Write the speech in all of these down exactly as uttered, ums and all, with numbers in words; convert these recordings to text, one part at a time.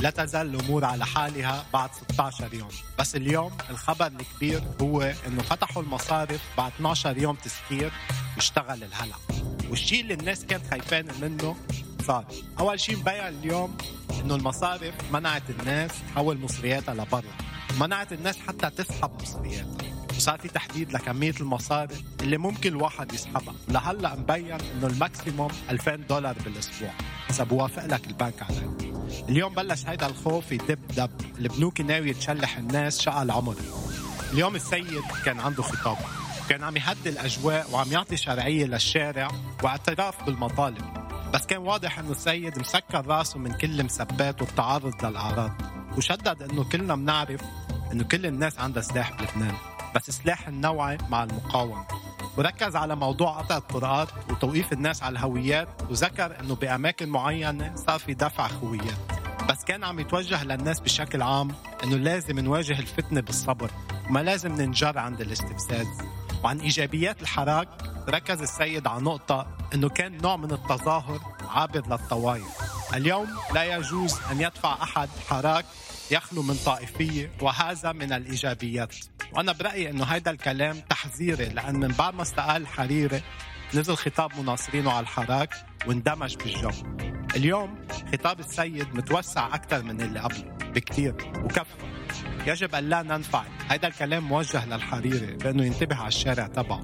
لا تزال الأمور على حالها بعد ستة عشر يوم، بس اليوم الخبر الكبير هو إنه فتحوا المصارف بعد اثنا عشر يوم تسكير واشتغل الهلع، والشيء اللي الناس كانت خايفين منه صار. أول شيء مبين اليوم إنه المصارف منعت الناس حول مصرياتها لبرا، منعت الناس حتى تسحب مصرياتها، وصار في تحديد لكمية المصارف اللي ممكن الواحد يسحبها. لهلا مبين إنه الماكسيموم ألفين دولار بالأسبوع إذا بوافق لك البنك عليه. اليوم بلش هيدا الخوف يدب دب، البنوك ناوي تشلح الناس شقة العمر. اليوم السيد كان عنده خطاب، كان عم يهدي الأجواء وعم يعطي شرعية للشارع واعتراف بالمطالب، بس كان واضح أنه السيد مسكر راسه من كل مسبات والتعرض للأعراض، وشدد أنه كلنا منعرف أنه كل الناس عندها سلاح بلبنان، بس سلاح النوعي مع المقاومة. وركز على موضوع قطع الطرقات وتوقيف الناس على الهويات، وذكر أنه بأماكن معينة صار في دفع خويات، بس كان عم يتوجه للناس بشكل عام أنه لازم نواجه الفتنة بالصبر وما لازم ننجر عند الاستفساد. وعن إيجابيات الحراك ركز السيد على نقطة أنه كان نوع من التظاهر عابر للطوائف. اليوم لا يجوز أن يدفع أحد حراك يخلو من طائفية، وهذا من الإيجابيات. وأنا برأيي أنه هيدا الكلام تحذيري، لأن من بعد ما استقال حريري نزل خطاب مناصرينه على الحراك واندمج بالجو. اليوم خطاب السيد متوسع أكثر من اللي قبله بكتير وكفى. يجب أن لا ننفعل، هيدا الكلام موجه للحريري بأنه ينتبه على الشارع تبعه.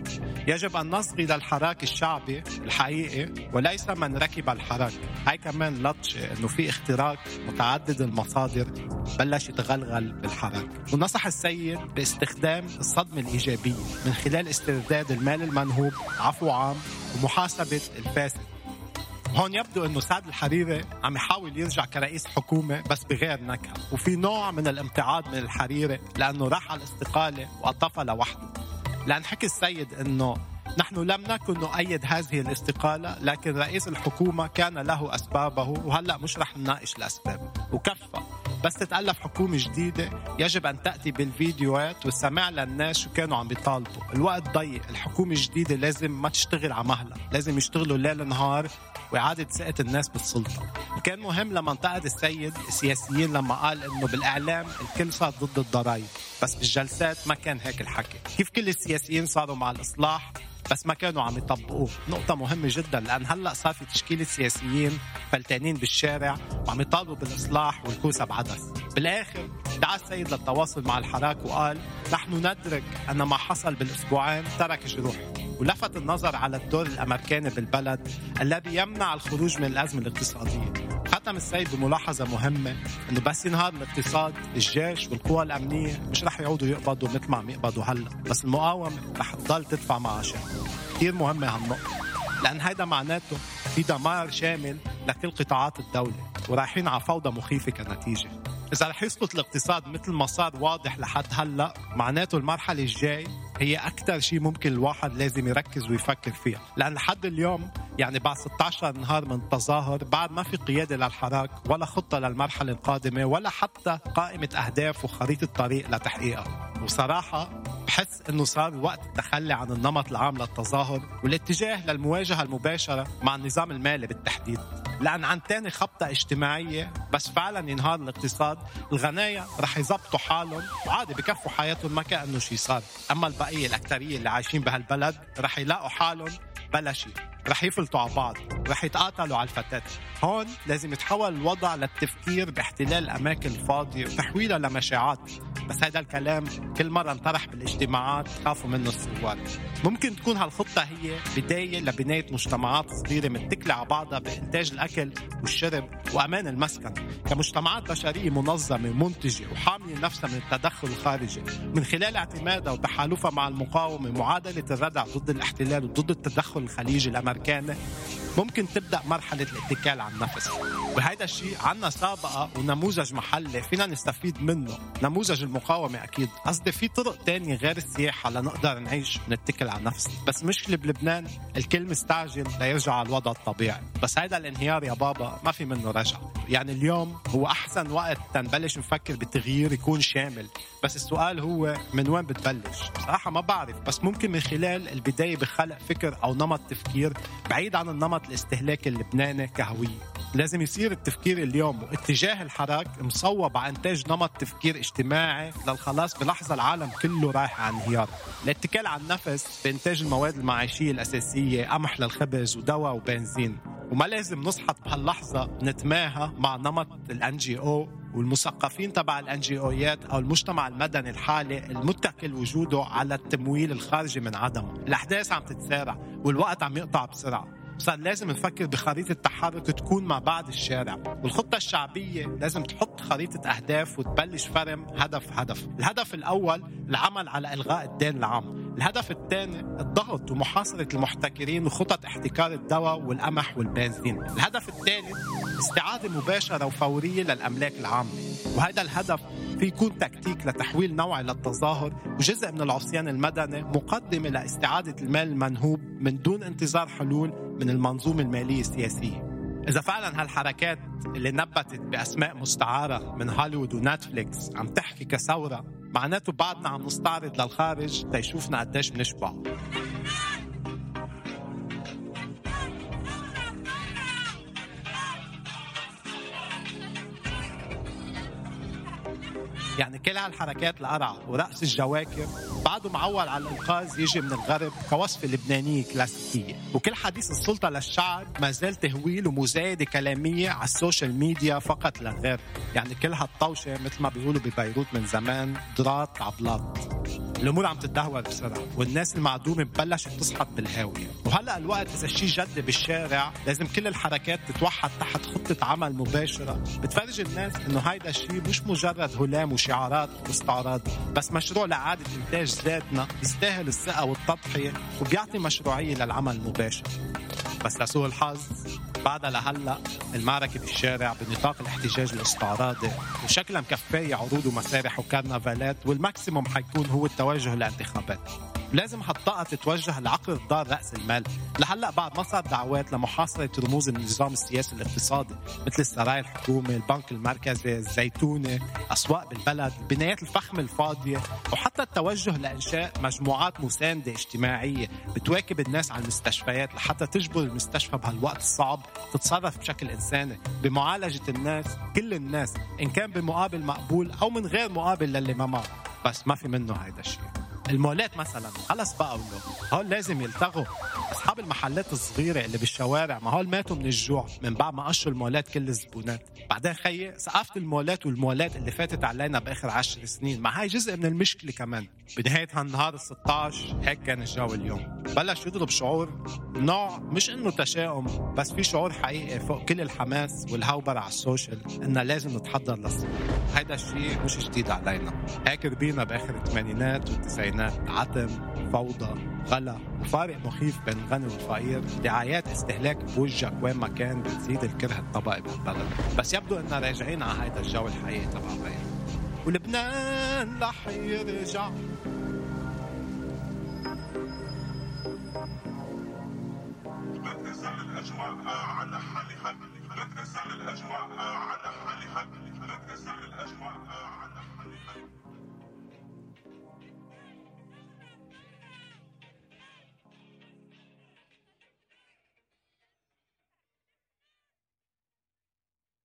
يجب أن نصغي للحراك الشعبي الحقيقي وليس من ركب الحراك. هاي كمان لطشة أنه في اختراق متعدد المصادر بلش يتغلغل بالحراك. ونصح السيد باستخدام الصدمة الإيجابية من خلال استرداد المال المنهوب، عفو عام، ومحاسبة الفاسد. هون يبدو أنه سعد الحريري عم يحاول يرجع كرئيس حكومة بس بغير نكهة، وفي نوع من الامتعاض من الحريري لأنه راح على الاستقالة وقطفها لوحده. لأن حكي السيد أنه نحن لم نكن نؤيد هذه الاستقالة، لكن رئيس الحكومة كان له أسبابه وهلأ مش رح نناقش الأسباب وكفى. بس تتألف حكومة جديدة يجب أن تأتي بالفيديوهات والسماع للناس شو كانوا عم بيطالبوا. الوقت ضيق، الحكومة الجديدة لازم ما تشتغل على مهلة، لازم يشتغلوا ليل نهار وإعادة ثقة الناس بالسلطة. وكان مهم لما انتقد السيد السياسيين لما قال إنه بالإعلام الكل صار ضد الضرائب، بس بالجلسات ما كان هيك الحكي. كيف كل السياسيين صاروا مع الإصلاح بس ما كانوا عم يطبقوه. نقطة مهمة جدا، لأن هلأ صار في تشكيل السياسيين فلتانين بالشارع وعم يطالبوا بالإصلاح والكوسة بعدس. بالآخر دعا السيد للتواصل مع الحراك وقال نحن ندرك أن ما حصل بالأسبوعين ترك جروح، ولفت النظر على الدور الأمريكاني بالبلد الذي يمنع الخروج من الأزمة الاقتصادية. ختم السيد بملاحظة مهمة أنه بس ينهار الاقتصاد الجيش والقوى الأمنية مش رح يعودوا يقبضوا مثل ما عم يقبضوا هلأ، بس المقاومة رح تضل تدفع معاشها. كتير مهمة هالنقطة، لأن هيدا معناته في دمار شامل لكل قطاعات الدولة ورايحين على فوضى مخيفة كنتيجة. إذا رح يسقط الاقتصاد مثل ما صار واضح لحد هلأ، معناته المرحلة الجاي هي أكتر شيء ممكن الواحد لازم يركز ويفكر فيها. لأن لحد اليوم يعني بعد ستة عشر نهار من التظاهر بعد ما في قيادة للحراك ولا خطة للمرحلة القادمة ولا حتى قائمة أهداف وخريطة طريق لتحقيقها. وصراحة بحس أنه صار وقت التخلي عن النمط العام للتظاهر والاتجاه للمواجهة المباشرة مع النظام المالي بالتحديد، لأن عن تاني خبطة اجتماعية بس فعلا ينهار الاقتصاد الغناية رح يزبطوا حالهم وعادي بكفوا حياتهم ما كأنه شي صار. أما البقية الأكترية اللي عايشين بهالبلد رح يلاقوا حالهم بلا شي، رح يفلتوا على بعض، رح يتقاتلوا على الفتات. هون لازم يتحول الوضع للتفكير باحتلال الأماكن الفاضية وتحويلها لمشاعات، بس هذا الكلام كل مرة انطرح بالاجتماعات خافوا منه الثوار. ممكن تكون هالخطة هي بداية لبناية مجتمعات صغيرة متكلة على بعضها بإنتاج الأكل والشرب وأمان المسكن، كمجتمعات بشرية منظمة ومنتجة وحامية نفسها من التدخل الخارجي، من خلال اعتمادها وتحالفها مع المقاومة معادلة الردع ضد الاحتلال وضد التدخل الخليجي الأمريكاني ممكن تبدأ مرحلة الاتكال على النفس. وهذا الشيء عنا سابقة ونموذج محلي فينا نستفيد منه، نموذج المقاومة. أكيد قصدي في طرق تانية غير السياحة لنقدر نعيش ونتكل على نفسنا. بس مشكلة بلبنان الكل مستعجل ليرجع على الوضع الطبيعي، بس هذا الانهيار يا بابا ما في منه رجع. يعني اليوم هو أحسن وقت تنبلش نفكر بتغيير يكون شامل، بس السؤال هو من وين بتبلش؟ بصراحة ما بعرف، بس ممكن من خلال البداية بخلق فكر أو نمط تفكير بعيد عن النمط الاستهلاكي اللبناني كهوية. لازم يصير التفكير اليوم واتجاه الحراك مصوب على إنتاج نمط تفكير اجتماعي للخلاص بلحظة العالم كله رايح عن انهيار. الاتكال على النفس في إنتاج المواد المعيشية الأساسية، قمح للخبز ودواء وبنزين، وما لازم نصحط بهاللحظة نتماهى مع نمط الان جي او والمثقفين تبع الان جي اويات او المجتمع المدني الحالي المتكل وجوده على التمويل الخارجي من عدمه. الأحداث عم تتسارع والوقت عم يقطع بسرعة، صار لازم نفكر بخريطة التحرك تكون مع بعض الشارع. والخطة الشعبية لازم تحط خريطة أهداف وتبلش فرم هدف هدف. الهدف الأول العمل على إلغاء الدين العام، الهدف الثاني الضغط ومحاصرة المحتكرين وخطط احتكار الدواء والقمح والبنزين، الهدف الثالث استعادة مباشرة وفورية للأملاك العامة. وهذا الهدف في يكون تكتيك لتحويل نوعي للتظاهر وجزء من العصيان المدني مقدمة لاستعادة المال المنهوب من دون انتظار حلول من المنظومة المالية السياسية. إذا فعلا هالحركات اللي نبتت بأسماء مستعارة من هوليوود ونتفليكس عم تحكي كثورة، معناته بعدنا عم نستعرض للخارج تيشوفنا قديش بنشبع. يعني كل هالحركات القرعة ورأس الجواكر بعده معول على الإنقاذ يجي من الغرب كوصفة لبنانية كلاسيكية، وكل حديث السلطة للشعب ما زال تهويل ومزايدة كلامية على السوشيال ميديا فقط لا غير. يعني كل هالطوشة مثل ما بيقولوا ببيروت من زمان ضرات عبلات. الأمور عم تتدهور بسرعة والناس المعدومة ببلشت تصحط بالهاوية، وهلأ الوقت إذا الشيء جد بالشارع لازم كل الحركات تتوحد تحت خطة عمل مباشرة بتفرج الناس إنه هيدا الشيء مش مجرد هلام وشعارات واستعراض، بس مشروع لعادة إنتاج ذاتنا يستاهل الثقة والتضحية وبيعطي مشروعية للعمل المباشر. بس لسوء الحظ بعد لهلأ المعركة بالشارع بنطاق الاحتجاج الاستعراضي وشكلها مكفاية عروض ومسارح وكرنفالات، والماكسيموم حيكون هو التوجه للانتخابات. لازم هالطاقة تتوجه لعقل الدار رأس المال. لهلأ بعد ما صار دعوات لمحاصرة رموز النظام السياسي الاقتصادي مثل السراي الحكومي، البنك المركزي، الزيتونة، أسواق بالبلد، البنايات الفخمة الفاضية، وحتى التوجه لإنشاء مجموعات مساندة اجتماعية بتواكب الناس على المستشفيات لحتى تجبر المستشفى بهالوقت الصعب تتصرف بشكل إنساني بمعالجة الناس، كل الناس، إن كان بمقابل مقبول أو من غير مقابل للي ما معه. بس ما في منه هيدا الشيء. المولات مثلا خلص بقى ولو هول لازم يلتغوا. أصحاب المحلات الصغيرة اللي بالشوارع ما هول ماتوا من الجوع من بعد ما قشوا المولات كل الزبونات. بعدين خي ثقافة المولات والمولات اللي فاتت علينا بآخر عشر سنين ما هاي جزء من المشكلة كمان. بنهاية هالنهار الستة عشر هيك كان الجو اليوم، بلش يضرب شعور نوع مش إنه تشاؤم، بس في شعور حقيقي فوق كل الحماس والهوبر على السوشيال إنه لازم نتحضر للصيف. هيدا الشيء مش جديد علينا، هيك ربينا بآخر الثمانينات والتسعينات، عتم، فوضى، غلا، وفارق مخيف بين الغني والفقير، دعايات استهلاك بوجهك وين ما كان بتزيد الكره الطبقي بالبلد. بس يبدو اننا راجعين على هيدا الجو الحقيقي تبع غير، ولبنان رح يرجع.